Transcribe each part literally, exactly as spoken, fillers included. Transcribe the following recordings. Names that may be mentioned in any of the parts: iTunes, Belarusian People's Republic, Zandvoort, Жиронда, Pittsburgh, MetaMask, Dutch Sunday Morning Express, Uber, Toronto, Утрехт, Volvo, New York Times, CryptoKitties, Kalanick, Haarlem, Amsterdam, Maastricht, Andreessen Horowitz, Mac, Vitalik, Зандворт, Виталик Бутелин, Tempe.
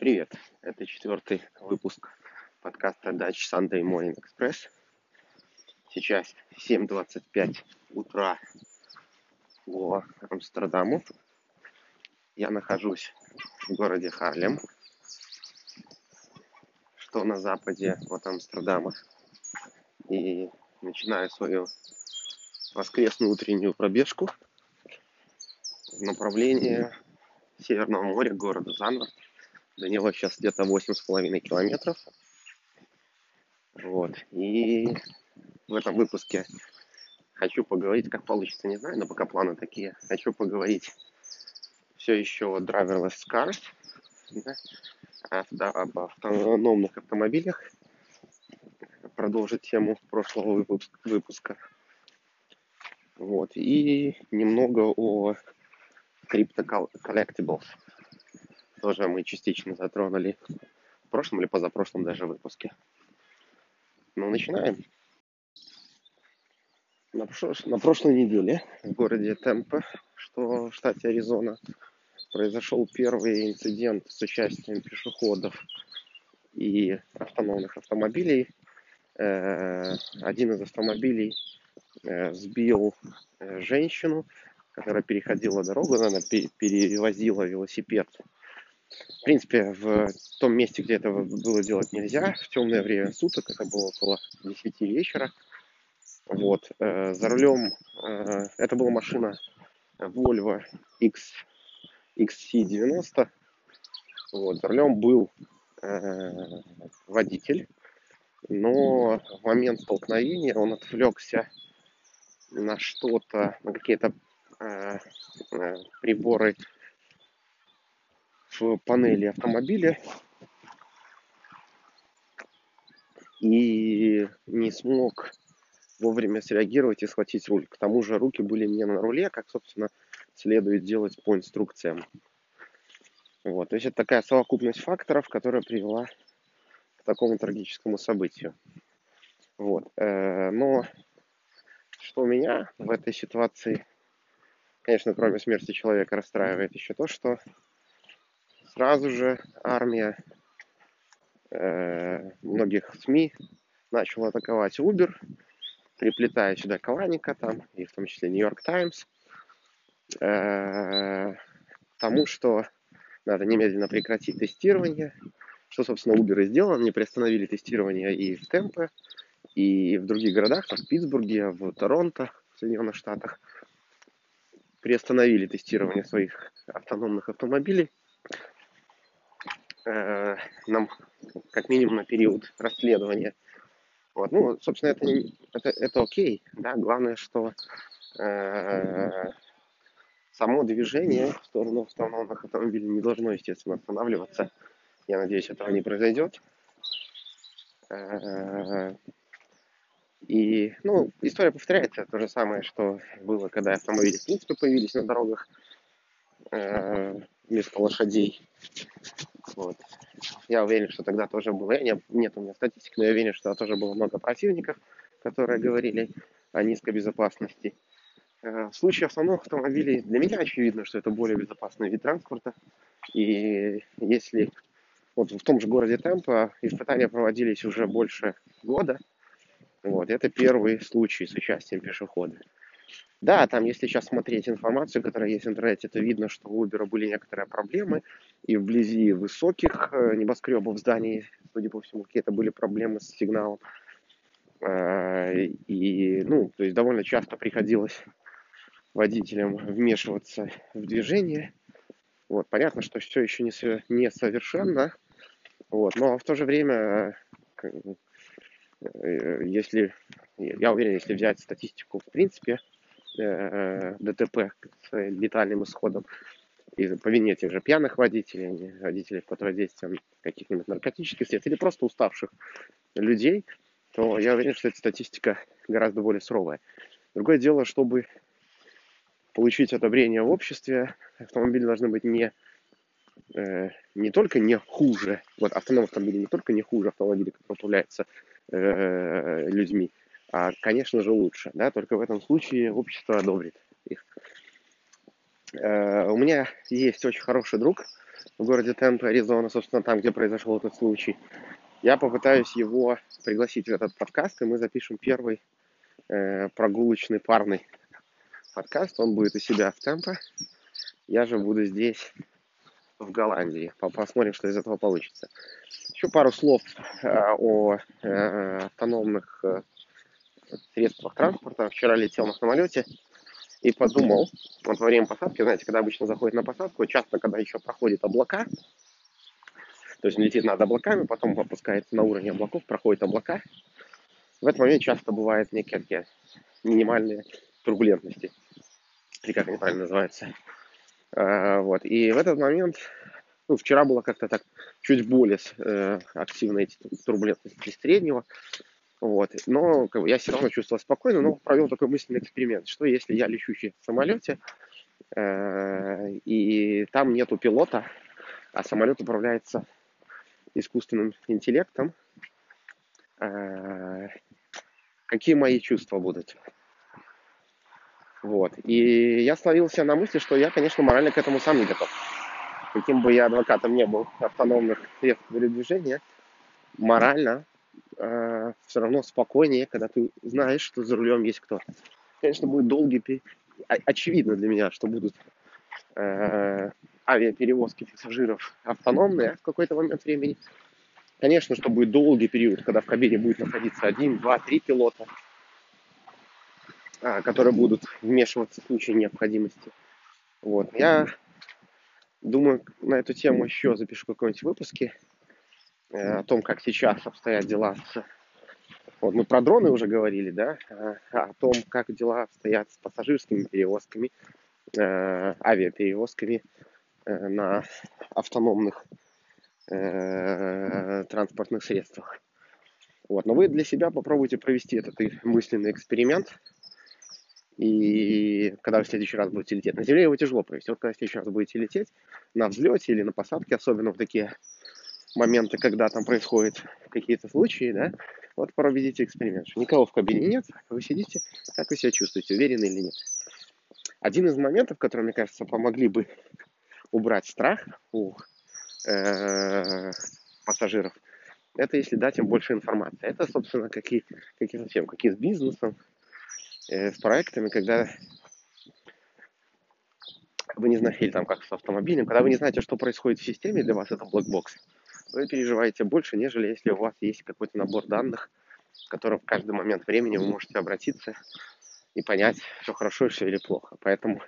Привет, это четвертый выпуск подкаста Dutch Sunday Morning Express. Сейчас семь двадцать пять утра по Амстердаму. Я нахожусь в городе Haarlem, что на западе от Амстердама. И начинаю свою воскресную утреннюю пробежку в направлении Северного моря, города Зандvoort. До него сейчас где-то восемь с половиной километров. Вот. И в этом выпуске хочу поговорить, как получится, не знаю, но пока планы такие. Хочу поговорить все еще о driverless cars, да, да, об автономных автомобилях. Продолжить тему прошлого выпуска. выпуска. Вот. И немного о CryptoKitties. Тоже мы частично затронули в прошлом или позапрошлом даже выпуске. Ну, начинаем. На, прош... На прошлой неделе в городе Темпе, что в штате Аризона, произошел первый инцидент с участием пешеходов и автономных автомобилей. Э-э- один из автомобилей э- сбил э- женщину, которая переходила дорогу, она пер- перевозила велосипед. В принципе, в том месте, где этого было делать нельзя, в темное время суток, это было около десяти вечера. Вот. Э, за рулем э, это была машина Volvo икс си девяносто. Вот. За рулем был э, водитель, но в момент столкновения он отвлекся на что-то, на какие-то э, э, приборы в панели автомобиля и не смог вовремя среагировать и схватить руль. К тому же руки были не на руле, как, собственно, следует делать по инструкциям. Вот. То есть это такая совокупность факторов, которая привела к такому трагическому событию. Вот. Но что меня в этой ситуации, конечно, кроме смерти человека, расстраивает еще то, что сразу же армия э, многих СМИ начала атаковать Uber, приплетая сюда Каланика, там, и в том числе New York Times, э, тому, что надо немедленно прекратить тестирование, что, собственно, Uber и сделал. Они приостановили тестирование и в Темпе, и в других городах, там, в Питтсбурге, в Торонто, в Соединенных Штатах, приостановили тестирование своих автономных автомобилей. Нам, как минимум, на период расследования. Вот. Ну, собственно, это, не, это, это окей. Да? Главное, что э, само движение в сторону автономных автомобилей не должно, естественно, останавливаться. Я надеюсь, этого не произойдет. Э, и, ну, история повторяется. То же самое, что было, когда автомобили, в принципе, появились на дорогах э, вместо лошадей. Вот. Я уверен, что тогда тоже было, не, нет у меня статистики, но я уверен, что тоже было много противников, которые говорили о низкой безопасности. В случае автономных автомобилей для меня очевидно, что это более безопасный вид транспорта. И если вот в том же городе Темпе испытания проводились уже больше года, вот, это первый случай с участием пешехода. Да, там, если сейчас смотреть информацию, которая есть в интернете, то видно, что у Uber были некоторые проблемы, и вблизи высоких небоскребов зданий, судя по всему, какие-то были проблемы с сигналом. И, ну, то есть довольно часто приходилось водителям вмешиваться в движение. Вот, понятно, что все еще не совершенно, вот, но в то же время, если, я уверен, если взять статистику в принципе, ДТП с летальным исходом и по вине тех же пьяных водителей, водителей под воздействием каких-нибудь наркотических средств или просто уставших людей, то я уверен, что эта статистика гораздо более суровая. Другое дело, чтобы получить одобрение в обществе, автомобили должны быть не, э, не только не хуже, вот автономные автомобили не только не хуже автомобилей, которые управляются э, людьми, а, конечно же, лучше, да, только в этом случае общество одобрит их. У меня есть очень хороший друг в городе Темпе, Аризона, собственно, там, где произошел этот случай. Я попытаюсь его пригласить в этот подкаст, и мы запишем первый э, прогулочный парный подкаст. Он будет у себя в Темпе. Я же буду здесь, в Голландии. Посмотрим, что из этого получится. Еще пару слов э, о э, автономных э, средствах транспорта. Вчера летел на самолете и подумал, вот во время посадки, знаете, когда обычно заходит на посадку, часто, когда еще проходит облака, то есть летит над облаками, потом опускается на уровень облаков, проходит облака, в этот момент часто бывают некие такие минимальные турбулентности, или как они правильно называются. А, вот. И в этот момент, ну, вчера было как-то так чуть более э, активно эти турбулентности среднего, вот. Но как бы, я все равно чувствовал спокойно, но провел такой мысленный эксперимент, что если я лечущий в самолете, э, и там нету пилота, а самолет управляется искусственным интеллектом, э, какие мои чувства будут? Вот. И я словился на мысли, что я, конечно, морально к этому сам не готов. Каким бы я адвокатом не был автономных средств передвижения, морально э, все равно спокойнее, когда ты знаешь, что за рулем есть кто. Конечно, будет долгий... Очевидно для меня, что будут э, авиаперевозки пассажиров автономные в какой-то момент времени. Конечно, что будет долгий период, когда в кабине будет находиться один, два, три пилота, которые будут вмешиваться в случае необходимости. Вот. Я думаю, на эту тему еще запишу какой-нибудь выпуск о том, как сейчас обстоят дела. С... Вот мы про дроны уже говорили, да, о том, как дела обстоят с пассажирскими перевозками, авиаперевозками на автономных транспортных средствах. Вот. Но вы для себя попробуйте провести этот мысленный эксперимент. И когда вы в следующий раз будете лететь, на земле его тяжело провести. Вот когда в следующий раз будете лететь на взлете или на посадке, особенно в такие моменты, когда там происходят какие-то случаи, да, вот проведите эксперимент, что никого в кабине нет, вы сидите, как вы себя чувствуете, уверены или нет. Один из моментов, которые, мне кажется, помогли бы убрать страх у э, пассажиров, это если дать им больше информации. Это, собственно, как и, как и совсем, как и с бизнесом, с проектами, когда вы не знаете, или там как с автомобилем, когда вы не знаете, что происходит в системе, для вас это блэкбокс, вы переживаете больше, нежели если у вас есть какой-то набор данных, к которым в каждый момент времени вы можете обратиться и понять, что хорошо и что или плохо. Поэтому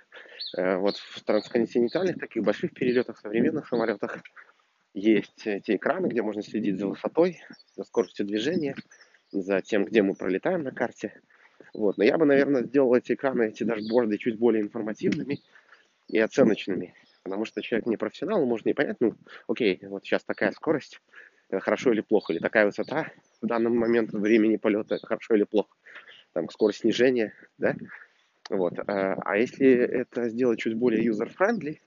э, вот в трансконтинентальных таких больших перелетах, современных самолетах есть те экраны, где можно следить за высотой, за скоростью движения, за тем, где мы пролетаем на карте. Вот. Но я бы, наверное, сделал эти экраны, эти дашборды чуть более информативными и оценочными. Потому что человек не профессионал, можно не понять, ну, окей, вот сейчас такая скорость, это хорошо или плохо, или такая высота в данный момент времени полета, это хорошо или плохо, там, скорость снижения, да, вот. А если это сделать чуть более user-friendly,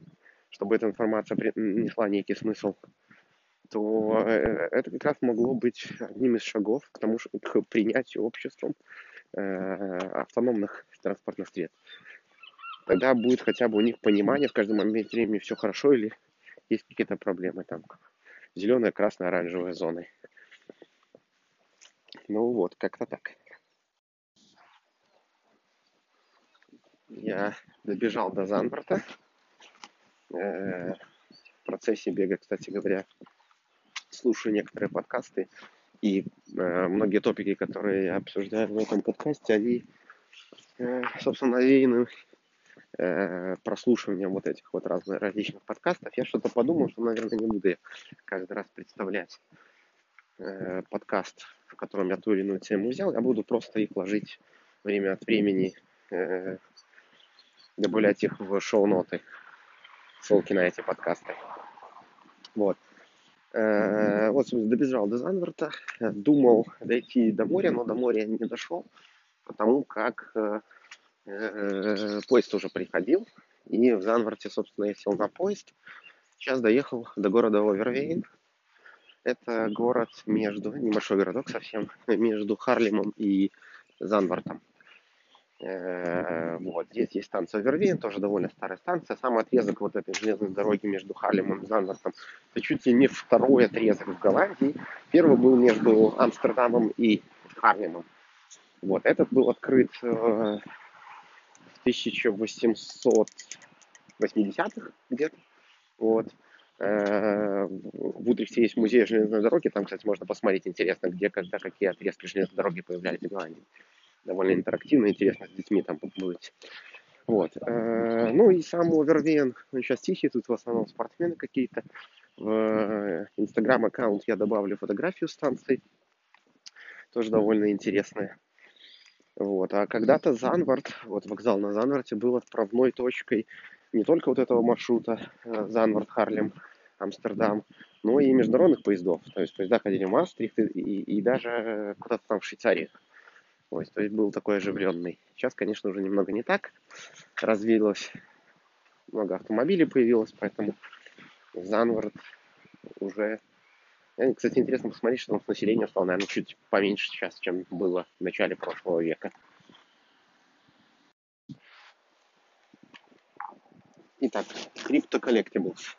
чтобы эта информация несла некий смысл, то это как раз могло быть одним из шагов к тому, к принятию обществом автономных транспортных средств. Тогда будет хотя бы у них понимание в каждом момент времени, все хорошо или есть какие-то проблемы, там зеленая, красная, оранжевая зоны. Ну вот, как-то так. Я добежал до Зандворта. В процессе бега, кстати говоря, слушаю некоторые подкасты. И э, многие топики, которые я обсуждаю в этом подкасте, они, э, собственно, навеяны э, прослушиванием вот этих вот разных, различных подкастов. Я что-то подумал, что, наверное, не буду я каждый раз представлять э, подкаст, в котором я ту или иную тему взял. Я буду просто их ложить время от времени, э, добавлять их в шоу-ноты, ссылки на эти подкасты. Вот. Вот, собственно, добежал до Зандворта, думал дойти до моря, но до моря я не дошел, потому как э, э, поезд уже приходил, и в Зандворте, собственно, я сел на поезд. Сейчас доехал до города Overveen. Это город между, небольшой городок совсем, между Харлемом и Зандвортом. Вот. Здесь есть станция Overveen, тоже довольно старая станция. Сам отрезок вот этой железной дороги между Haarlem и Зандвортом — это чуть ли не второй отрезок в Голландии. Первый был между Амстердамом и Haarlemом. Вот. Этот был открыт в тысяча восемьсот восьмидесятых где-то. Вот. В Утрехте есть музей железной дороги. Там, кстати, можно посмотреть, интересно, где, когда, какие отрезки железной дороги появлялись в Голландии. Довольно интерактивно, интересно с детьми там побыть. Вот. Ну и сам Overveen, он сейчас тихий, тут в основном спортсмены какие-то. В инстаграм-аккаунт я добавлю фотографию станции, тоже довольно интересная. Вот. А когда-то Зандворт, вот вокзал на Зандворте, был отправной точкой не только вот этого маршрута Зандворт, Haarlem, Амстердам, но и международных поездов. То есть поезда ходили в Maastricht и, и, и даже куда-то там в Швейцарии. Ой, то есть был такой оживленный. Сейчас, конечно, уже немного не так. Развилось, много автомобилей появилось, поэтому Зандворт уже... Кстати, интересно посмотреть, что население стало, наверное, чуть поменьше сейчас, чем было в начале прошлого века. Итак, CryptoKitties.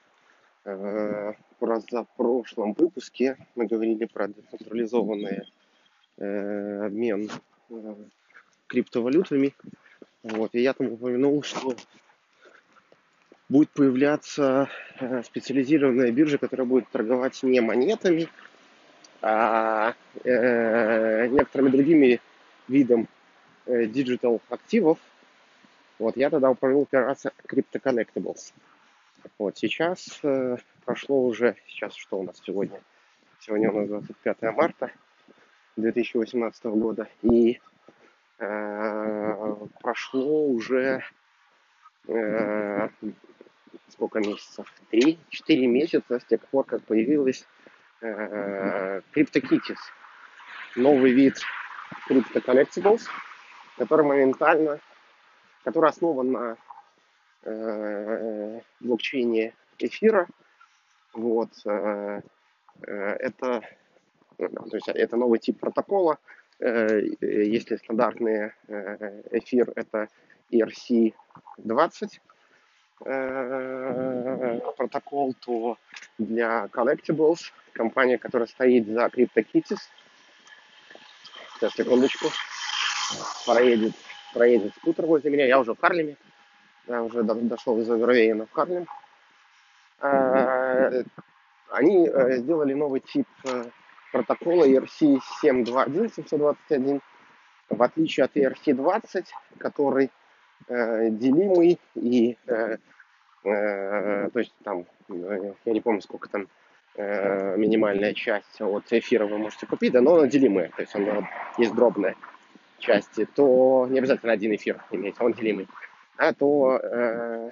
В позапрошлом выпуске мы говорили про децентрализованный обмен криптовалютами. Вот. И я там упомянул, что будет появляться специализированная биржа, которая будет торговать не монетами, а некоторыми другими видом digital активов. Вот. Я тогда упомянул первый раз CryptoKitties. Вот. Сейчас прошло уже... Сейчас что у нас сегодня? Сегодня у нас двадцать пятое марта две тысячи восемнадцатого года, и э, прошло уже э, сколько месяцев? три-четыре месяца с тех пор, как появилась э, CryptoKitties, новый вид CryptoKitties, который моментально, который основан на э, блокчейне эфира. Вот э, э, это То есть это новый тип протокола. Если стандартный эфир — это и эр си двадцать протокол, то для Collectibles, компания, которая стоит за CryptoKitties, сейчас, секундочку, проедет, проедет скутер возле меня. Я уже в Haarlem, я уже дошел из Overveen в Haarlem. Они сделали новый тип протокола и эр си семь двадцать один, в отличие от и эр си двадцать, который э, делимый и, э, э, то есть там, я не помню, сколько там э, минимальная часть от эфира вы можете купить, да, но она делимая, то есть она есть дробная части, то не обязательно один эфир иметь, он делимый, а то э,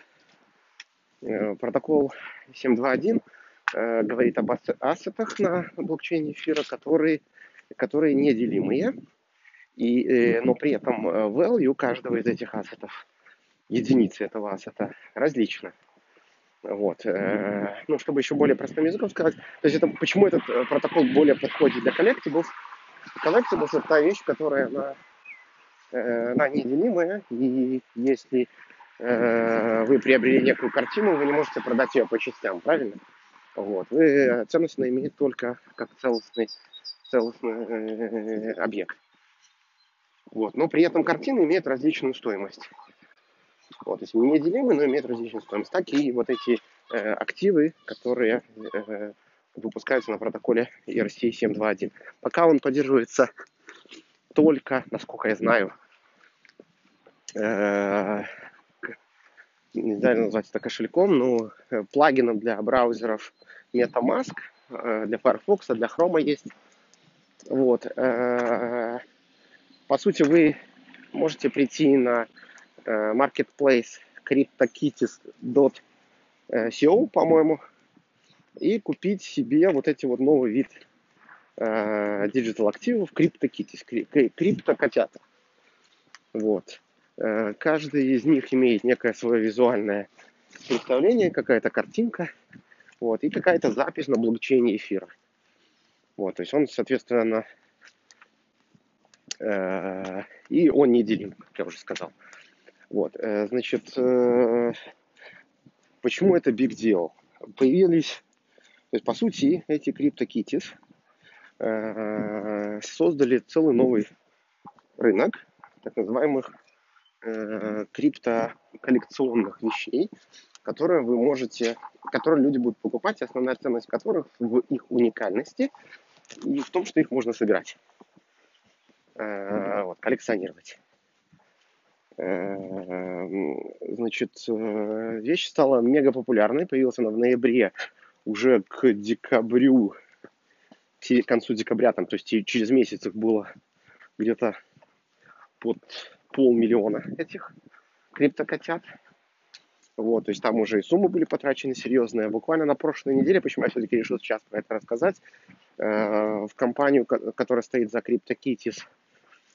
э, протокол семь двадцать один говорит об ассетах на блокчейне эфира, которые, которые неделимые, и, но при этом value каждого из этих ассетов, единицы этого ассета, различна. Вот. Ну, чтобы еще более простым языком сказать, то есть это, почему этот протокол более подходит для collectibles? Collectibles — это та вещь, которая она, она неделимая, и если вы приобрели некую картину, вы не можете продать ее по частям, правильно? Вот. И ценность она имеет только как целостный, целостный объект. Вот. Но при этом картины имеют различную стоимость. Вот. То есть не неделимые, но имеют различную стоимость. Так и вот эти э, активы, которые э, выпускаются на протоколе и эр си семь двадцать один. Пока он поддерживается только, насколько я знаю, э, нельзя назвать это кошельком, но плагином для браузеров MetaMask, для Firefox, для Chrome есть. Вот. По сути, вы можете прийти на marketplace CryptoKitties точка си о, по-моему, и купить себе вот эти вот новый вид digital активов CryptoKitties, криптокотята. Вот. Каждый из них имеет некое свое визуальное представление, какая-то картинка, вот, и какая-то запись на блокчейне эфира. Вот, то есть он, соответственно, И он неделим, как я уже сказал. Вот, значит, почему это big deal? Появились, то есть, по сути, эти CryptoKitties создали целый новый рынок так называемых криптоколлекционных вещей, которые вы можете, которые люди будут покупать, основная ценность которых в их уникальности и в том, что их можно собирать, вот, коллекционировать. Значит, вещь стала мега популярной, появилась она в ноябре, уже к декабрю, к концу декабря, там, то есть через месяц их было где-то под полмиллиона этих криптокотят. Вот, то есть там уже и суммы были потрачены серьезные. Буквально на прошлой неделе, почему я все-таки решил сейчас про это рассказать, в компанию, которая стоит за CryptoKitties,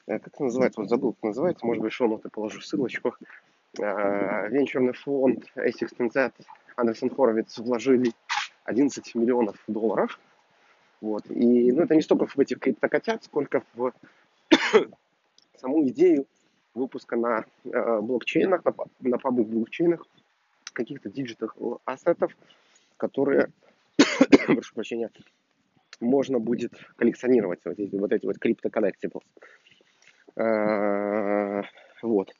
как называется, вот забыл, как называется, может быть, в шоу-ноты положу ссылочку, венчурный фонд эй сикстин зет Andreessen Horowitz вложили одиннадцать миллионов долларов. Вот, и, ну, это не столько в этих криптокотят, сколько в саму идею выпуска на блокчейнах, на, на пабных блокчейнах, каких-то диджитал ассетов, которые, прошу прощения, можно будет коллекционировать, вот эти вот, эти вот crypto-collectibles. Вот.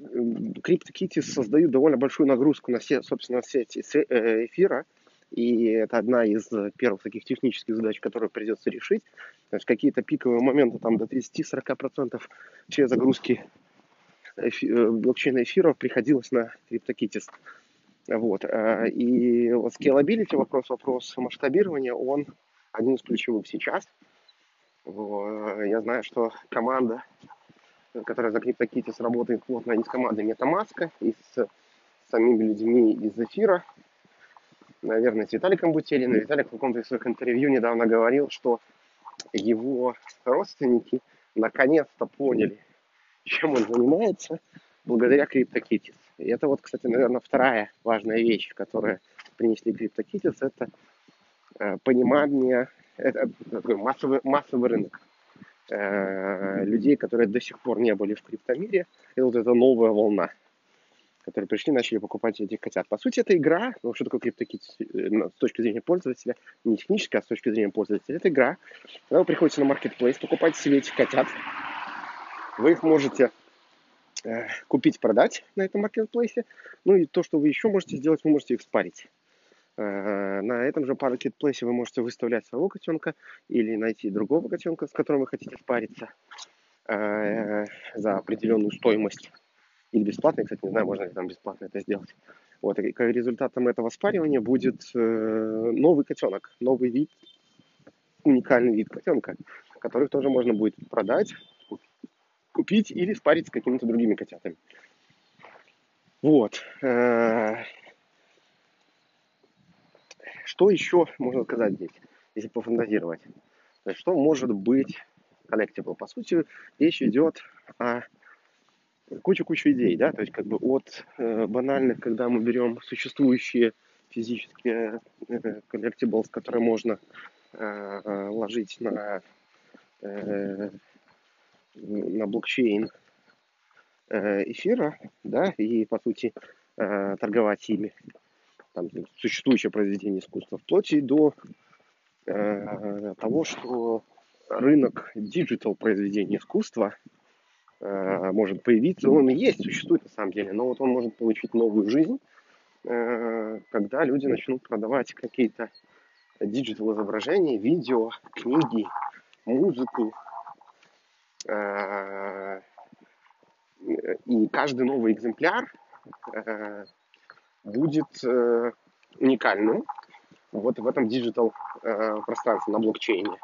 CryptoKitties создают довольно большую нагрузку на, се, собственно, на сеть эфира, и это одна из первых таких технических задач, которые придется решить. То есть какие-то пиковые моменты там до тридцать-сорок процентов всей загрузки эфи, блокчейна эфиров приходилось на CryptoKitties. Вот. И вот scalability, вопрос, вопрос масштабирования, он один из ключевых сейчас. Я знаю, что команда, которая за CryptoKitties работает плотно, и с командой MetaMask, и с самими людьми из эфира, наверное, с Виталиком Бутелиным. Виталик в каком-то из своих интервью недавно говорил, что его родственники наконец-то поняли, чем он занимается, благодаря CryptoKitties. И это вот, кстати, наверное, вторая важная вещь, которую принесли CryptoKitties, это э, понимание, это такой массовый, массовый рынок э, людей, которые до сих пор не были в криптомире. И вот эта новая волна, которые пришли и начали покупать этих котят. По сути, это игра, ну, что такое CryptoKitties с точки зрения пользователя, не технически, а с точки зрения пользователя, это игра. Когда вы приходите на маркетплейс, покупаете себе эти котят, вы их можете э, купить, продать на этом маркетплейсе, ну и то, что вы еще можете сделать, вы можете их спарить. Э, на этом же маркетплейсе вы можете выставлять своего котенка или найти другого котенка, с которым вы хотите спариться э, за определенную стоимость. Или бесплатно, я, кстати, не знаю, можно ли там бесплатно это сделать. Вот, и результатом этого спаривания будет э, новый котенок, новый вид, уникальный вид котенка, который тоже можно будет продать, купить или спарить с какими-то другими котятами. Вот. Что еще можно сказать здесь, если пофантазировать? То есть, что может быть коллективным? По сути, речь идет о куча-куча идей, да, то есть как бы от э, банальных, когда мы берем существующие физические коллектиблс, э, которые можно э, э, ложить на, э, на блокчейн э, эфира, да, и по сути э, торговать ими, там, существующее произведение искусства, вплоть и до э, того, что рынок диджитал произведения искусства может появиться, он и есть, существует на самом деле, но вот он может получить новую жизнь, когда люди начнут продавать какие-то диджитал изображения, видео, книги, музыку. И каждый новый экземпляр будет уникальным вот в этом диджитал пространстве на блокчейне.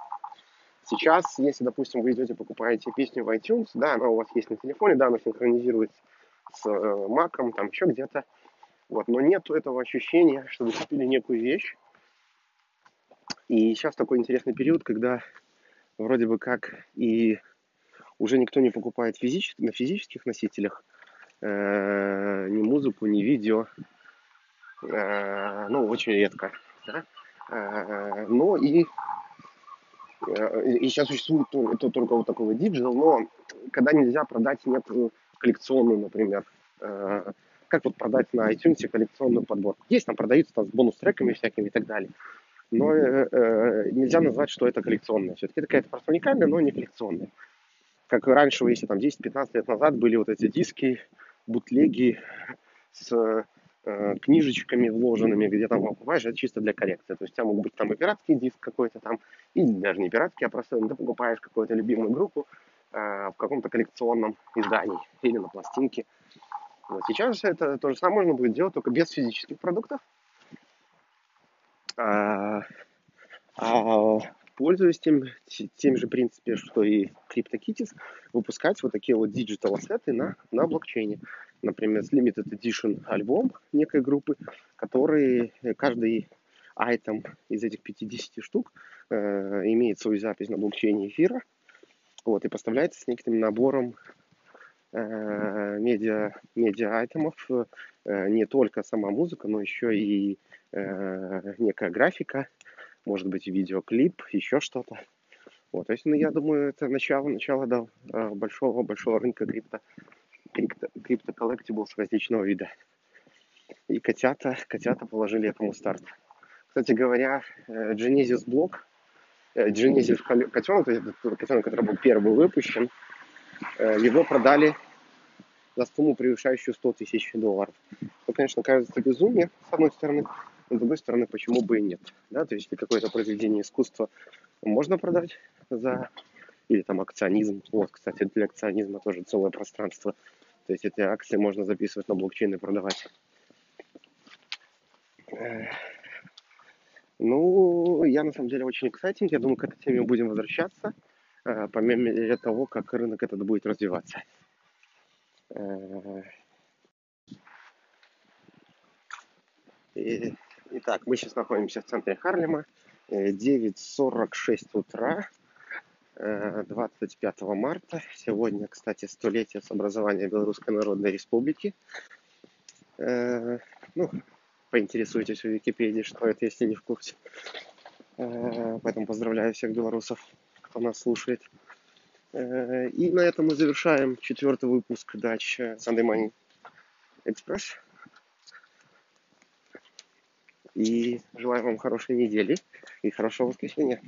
Сейчас, если, допустим, вы идете, покупаете песню в iTunes, да, она у вас есть на телефоне, да, она синхронизируется с э, Mac'ом, там еще где-то, вот, но нет этого ощущения, что вы купили некую вещь. И сейчас такой интересный период, когда вроде бы как и уже никто не покупает физически, на физических носителях э, ни музыку, ни видео, э, ну, очень редко, да, э, но и И сейчас существует это только вот такого диджитал, но когда нельзя продать некую коллекционную, например, как вот продать на iTunes коллекционную подборку. Есть, там продаются там, с бонус-треками всякими и так далее. Но э, нельзя назвать, что это коллекционное. Все-таки это какая-то просто уникальная, но не коллекционная. Как раньше, если там десять-пятнадцать лет назад были вот эти диски, бутлеги с э, книжечками вложенными, где там покупаешь, это чисто для коллекции. То есть у тебя мог быть там и пиратский диск какой-то там, и даже не пиратский, а просто ты покупаешь какую-то любимую группу э, в каком-то коллекционном издании или на пластинке. Вот. Сейчас же это то же самое можно будет делать, только без физических продуктов, а, а, пользуясь тем, тем же принципе, что и CryptoKitties, выпускать вот такие вот диджитал-ассеты на, на блокчейне. Например, с Limited Edition альбом некой группы, который каждый айтем из этих пятидесяти штук э, имеет свою запись на блокчейне эфира, вот, и поставляется с неким набором медиа, медиа айтемов, не только сама музыка, но еще и э, некая графика, может быть, видеоклип, еще что-то. Вот, то есть, ну, я думаю, это начало, начало да, большого, большого рынка крипто, крипто, крипто-коллектиблс различного вида. И котята, котята положили этому старт. Кстати говоря, Genesis блок, Genesis котенок, котенок, который был первый выпущен, его продали за сумму, превышающую сто тысяч долларов. Ну, конечно, кажется безумие, с одной стороны, но с другой стороны, почему бы и нет. Да? То есть, если какое-то произведение искусства можно продать за... Или там акционизм. Вот, кстати, для акционизма тоже целое пространство. То есть, эти акции можно записывать на блокчейн и продавать. Ну, я на самом деле очень exciting. Я думаю, к этой теме будем возвращаться. По мере того, как рынок этот будет развиваться. И, итак, мы сейчас находимся в центре Харлема. девять сорок шесть утра, двадцать пятого марта. Сегодня, кстати, столетие с образования Белорусской Народной Республики. Ну, поинтересуйтесь в Википедии, что это, если не в курсе. Поэтому поздравляю всех белорусов, кто нас слушает. И на этом мы завершаем четвертый выпуск Dutch Sunday Morning Express. И желаю вам хорошей недели и хорошего воскресенья.